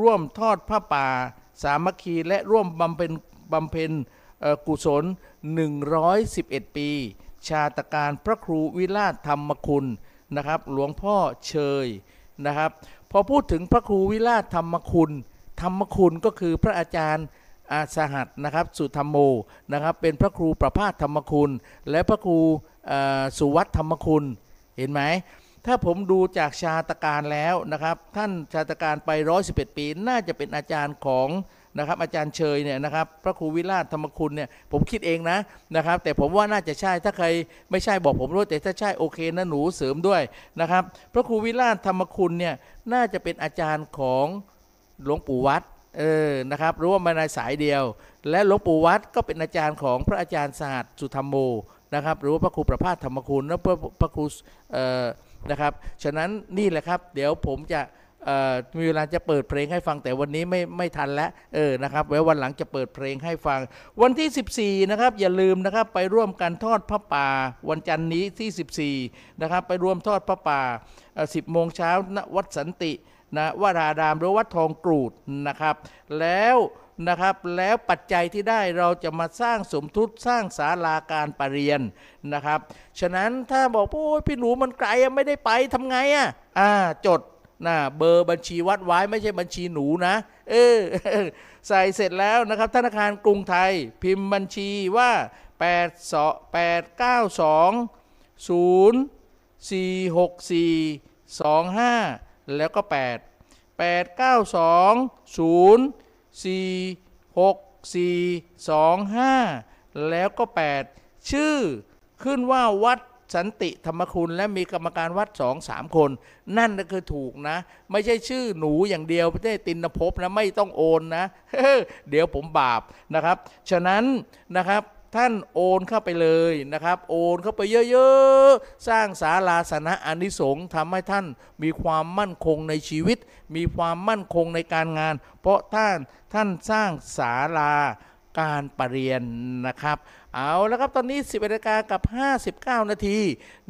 ร่วมทอดผ้าป่าสามัคคีและร่วมบำเพ็ญกุศล111ปีชาตการพระครูวิราชธรรมคุณนะครับหลวงพ่อเชยนะครับพอพูดถึงพระครูวิราชธรรมคุณก็คือพระอาจารย์อาสหัสนะครับสุธรรมโมนะครับเป็นพระครูประภาสธรรมคุณและพระครูสุวัฒธรรมคุณเห็นไหมถ้าผมดูจากชาตการแล้วนะครับท่านชาตการไป111ปีน่าจะเป็นอาจารย์ของนะครับอาจารย์เชยเนี่ยนะครับพระครูวิราชธรรมคุณเนี่ยผมคิดเองนะครับแต่ผมว่าน่าจะใช่ถ้าใครไม่ใช่บอกผมด้วยแต่ถ้าใช่โอเคนะหนูเสริมด้วยนะครับพระครูวิราชธรรมคุณเนี่ยน่าจะเป็นอาจารย์ของหลวงปู่วัดนะครับรู้ว่ามาในสายเดียวและหลวงปู่วัดก็เป็นอาจารย์ของพระอาจารย์สหัสสุธรรมโมนะครับหรือว่าพระครูประภาสธรรมคุณและพระครูนะครับฉะนั้นนี่แหละครับเดี๋ยวผมจะมีเวลาจะเปิดเพลงให้ฟังแต่วันนี้ไม่ทันแล้วนะครับไว้วันหลังจะเปิดเพลงให้ฟังวันที่14นะครับอย่าลืมนะครับไปร่วมกันทอดผ้าป่าวันจันทร์นี้ที่14นะครับไปร่วมทอดผ้าป่า 10 โมงเช้าณวัดสันตินะวรารามหรือวัดทองกรูดนะครับแล้วปัจจัยที่ได้เราจะมาสร้างสมทบสร้างศาลาการประเรียนนะครับฉะนั้นถ้าบอกโอ้ยพี่หนูมันไกลไม่ได้ไปทำไงจดเบอร์บัญชีวัดไว้ไม่ใช่บัญชีหนูนะใส่เสร็จแล้วนะครับธนาคารกรุงไทยพิมพ์บัญชีว่า892046425แล้วก็8 892046425แล้วก็8ชื่อขึ้นว่าวัดสันติธรรมคุณและมีกรรมการวัด 2-3 คนนั่นก็คือถูกนะไม่ใช่ชื่อหนูอย่างเดียวไม่ได้ตินภพนะไม่ต้องโอนนะ เดี๋ยวผมบาปนะครับฉะนั้นนะครับท่านโอนเข้าไปเลยนะครับโอนเข้าไปเยอะๆสร้างศาลาสนะอานิสงส์ทำให้ท่านมีความมั่นคงในชีวิตมีความมั่นคงในการงานเพราะท่านสร้างศาลาการประเรียนนะครับเอาแล้วครับตอนนี้10:59 น.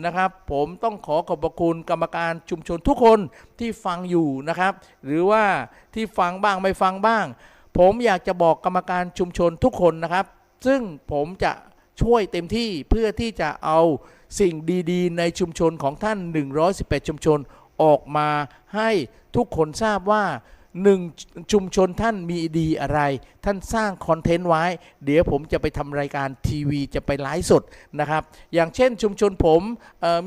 นะครับผมต้องขอขอบคุณกรรมการชุมชนทุกคนที่ฟังอยู่นะครับหรือว่าที่ฟังบ้างไม่ฟังบ้างผมอยากจะบอกกรรมการชุมชนทุกคนนะครับซึ่งผมจะช่วยเต็มที่เพื่อที่จะเอาสิ่งดีๆในชุมชนของท่าน118ชุมชนออกมาให้ทุกคนทราบว่า หนึ่งชุมชนท่านมีดีอะไรท่านสร้างคอนเทนต์ไว้เดี๋ยวผมจะไปทำรายการทีวีจะไปไลฟ์สดนะครับอย่างเช่นชุมชนผม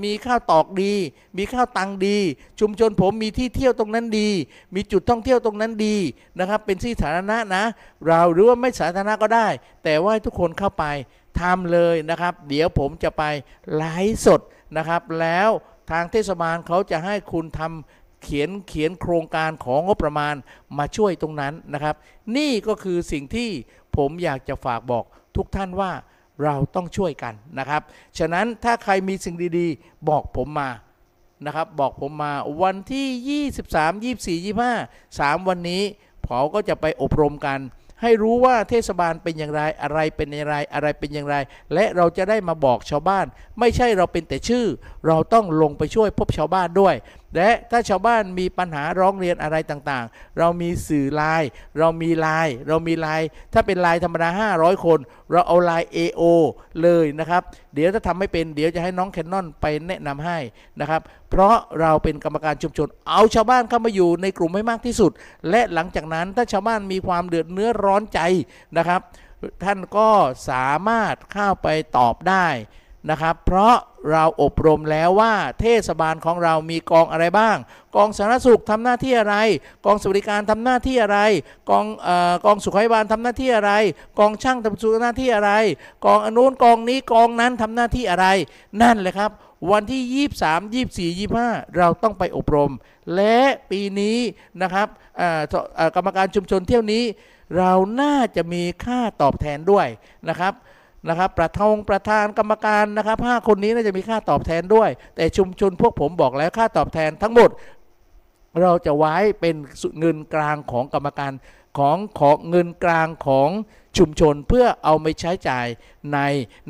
มีข้าวตอกดีมีข้าวตังดีชุมชนผมมีที่เที่ยวตรงนั้นดีมีจุดท่องเที่ยวตรงนั้นดีนะครับเป็นที่สาธารณะนะเราหรือว่าไม่สาธารณะก็ได้แต่ว่าทุกคนเข้าไปทำเลยนะครับเดี๋ยวผมจะไปไลฟ์สดนะครับแล้วทางเทศบาลเขาจะให้คุณทำเขียนโครงการของงบประมาณมาช่วยตรงนั้นนะครับนี่ก็คือสิ่งที่ผมอยากจะฝากบอกทุกท่านว่าเราต้องช่วยกันนะครับฉะนั้นถ้าใครมีสิ่งดีๆบอกผมมานะครับบอกผมมาวันที่ 23, 24, 25 3 วันนี้ผมก็จะไปอบรมกันให้รู้ว่าเทศบาลเป็นอย่างไรอะไรเป็นอย่างไรอะไรเป็นอย่างไรและเราจะได้มาบอกชาวบ้านไม่ใช่เราเป็นแต่ชื่อเราต้องลงไปช่วยพบชาวบ้านด้วยและถ้าชาวบ้านมีปัญหาร้องเรียนอะไรต่างๆเรามีสื่อไลน์เรามีไลน์ถ้าเป็นไลน์ธรรมดา500คนเราเอาไลน์ AO เลยนะครับเดี๋ยวถ้าทำไม่เป็นเดี๋ยวจะให้น้องแคนนอนไปแนะนำให้นะครับเพราะเราเป็นกรรมการชุมชนเอาชาวบ้านเข้ามาอยู่ในกลุ่มให้มากที่สุดและหลังจากนั้นถ้าชาวบ้านมีความเดือดเนื้อร้อนใจนะครับท่านก็สามารถเข้าไปตอบได้นะครับเพราะเราอบรมแล้วว่าเทศบาลของเรามีกองอะไรบ้างกองสาธารณสุขทำหน้าที่อะไรกองสวัสดิการทำหน้าที่อะไรกองสุขภัยบาลทำหน้าที่อะไรกองช่างทำหน้าที่อะไรกองอนุนกองนี้กองนั้นทำหน้าที่อะไรนั่นแหละครับวันที่23, 24, 25เราต้องไปอบรมและปีนี้นะครับกรรมการชุมชนเที่ยวนี้เราน่าจะมีค่าตอบแทนด้วยนะครับประธานกรรมการนะครับ5คนนี้น่าจะมีค่าตอบแทนด้วยแต่ชุมชนพวกผมบอกแล้วค่าตอบแทนทั้งหมดเราจะไว้เป็นเงินกลางของกรรมการของเงินกลางของชุมชนเพื่อเอาไปใช้จ่ายใน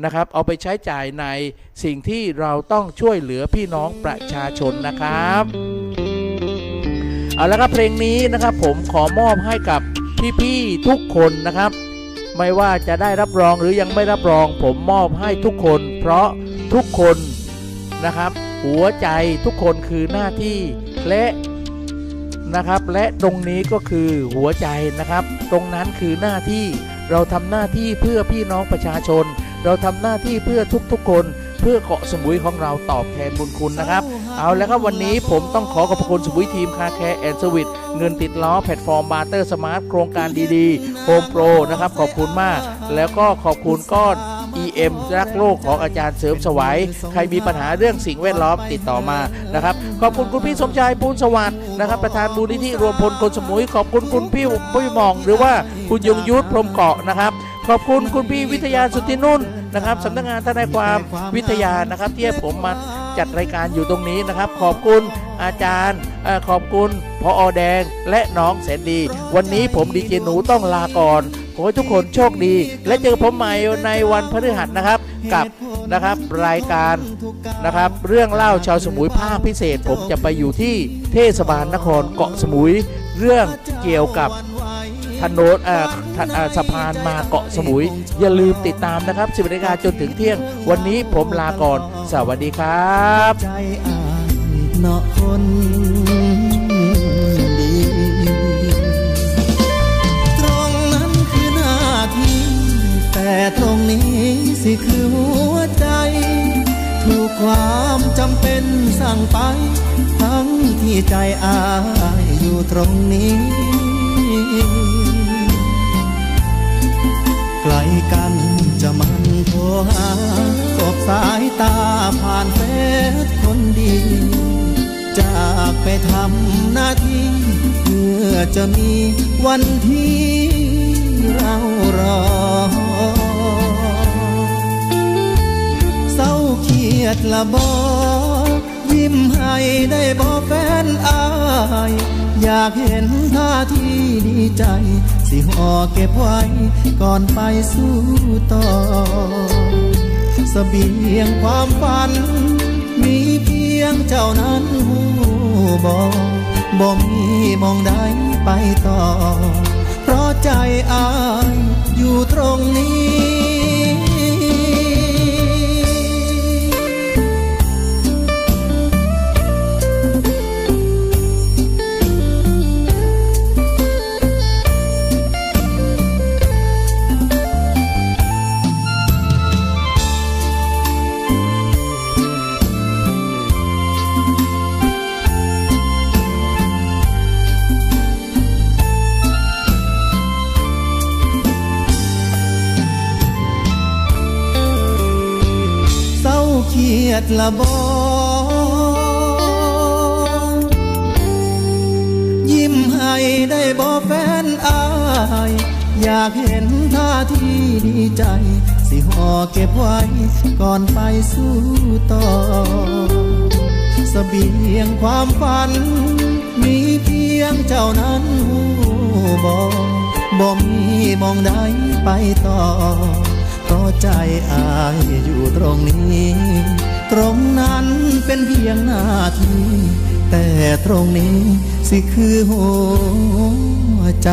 นะครับเอาไปใช้จ่ายในสิ่งที่เราต้องช่วยเหลือพี่น้องประชาชนนะครับเอาละครับเพลงนี้นะครับผมขอมอบให้กับพี่ๆทุกคนนะครับไม่ว่าจะได้รับรองหรือยังไม่รับรองผมมอบให้ทุกคนเพราะทุกคนนะครับหัวใจทุกคนคือหน้าที่และนะครับและตรงนี้ก็คือหัวใจนะครับตรงนั้นคือหน้าที่เราทำหน้าที่เพื่อพี่น้องประชาชนเราทำหน้าที่เพื่อทุกๆคนเพื่อเกาะสมุยของเราตอบแทนบุญคุณนะครับเอาแล้วครับวันนี้ผมต้องขอขอบคุณสมุยทีมคาแคร์แอนด์สวิทเงินติดล้อแพลตฟอร์มบาร์เตอร์สมาร์ทโครงการดีๆโฮมโปรนะครับขอบคุณมากแล้วก็ขอบคุณก้อน EM รักโลกของอาจารย์เสริมสวัยใครมีปัญหาเรื่องสิ่งแวดล้อมติดต่อมานะครับขอบคุณคุณพี่สมชายปูนสวัสดิ์นะครับประธานมูลนิธิรวมพลคนสมุยขอบคุณคุณพี่มองหรือว่าคุณยงยุทธพรมเกาะนะครับขอบคุณคุณพี่วิทยาสุทธินุ่นนะครับสำนักงานทนายความวิทยานะครับที่ให้ผมมาจัดรายการอยู่ตรงนี้นะครับขอบคุณอาจารย์ขอบคุณผอ.แดงและน้องแสนดีวันนี้ผมดีเจหนูต้องลาก่อนขอให้ทุกคนโชคดีและเจอผมใหม่ในวันพฤหัสนะครับกับนะครับรายการนะครับเรื่องเล่าชาวสมุยภาคพิเศษผมจะไปอยู่ที่เทศบาลนครเกาะสมุยเรื่องเกี่ยวกับถนนสะพานมาเกาะสมุยอย่าลืมติดตามนะครับ10 นาฬิกาจนถึงเที่ยงวันนี้ผมลาก่อนสวัสดีครับใจอ่านเนาะคนดีตรงนั้นคือหน้าที่แต่ตรงนี้สิคือหัวใจถูกความจำเป็นสั่งไปทั้งที่ใจอ่านอยู่ตรงนี้ไกลกันจะมันโทรหาสบสายตาผ่านเฟซคนดีจากไปทำหน้าที่เพื่อจะมีวันที่เรารอเศร้าเครียดละบอยิ้มให้ได้บอแฟนอายอยากเห็นท่าทีดีใจสิห่อเก็บไว้ก่อนไปสู้ต่อเสบียงความฝันมีเพียงเจ้านั้นหูบ่มีมองได้ไปต่อเพราะใจอายอยู่ตรงนี้ ยดละบ่ยิ้มให้ได้บ่แฟนอายอยากเห็นท่าทีดีใจสิห่อเก็บไว้ก่อนไปสู่ต่อเสบียงความฝันมีเพียงเจ้านั้นบ่มีมองใดไปต่อเพราะใจอายอยู่ตรงนี้ตรงนั้นเป็นเพียงหน้าที่แต่ตรงนี้สิคือหัวใจ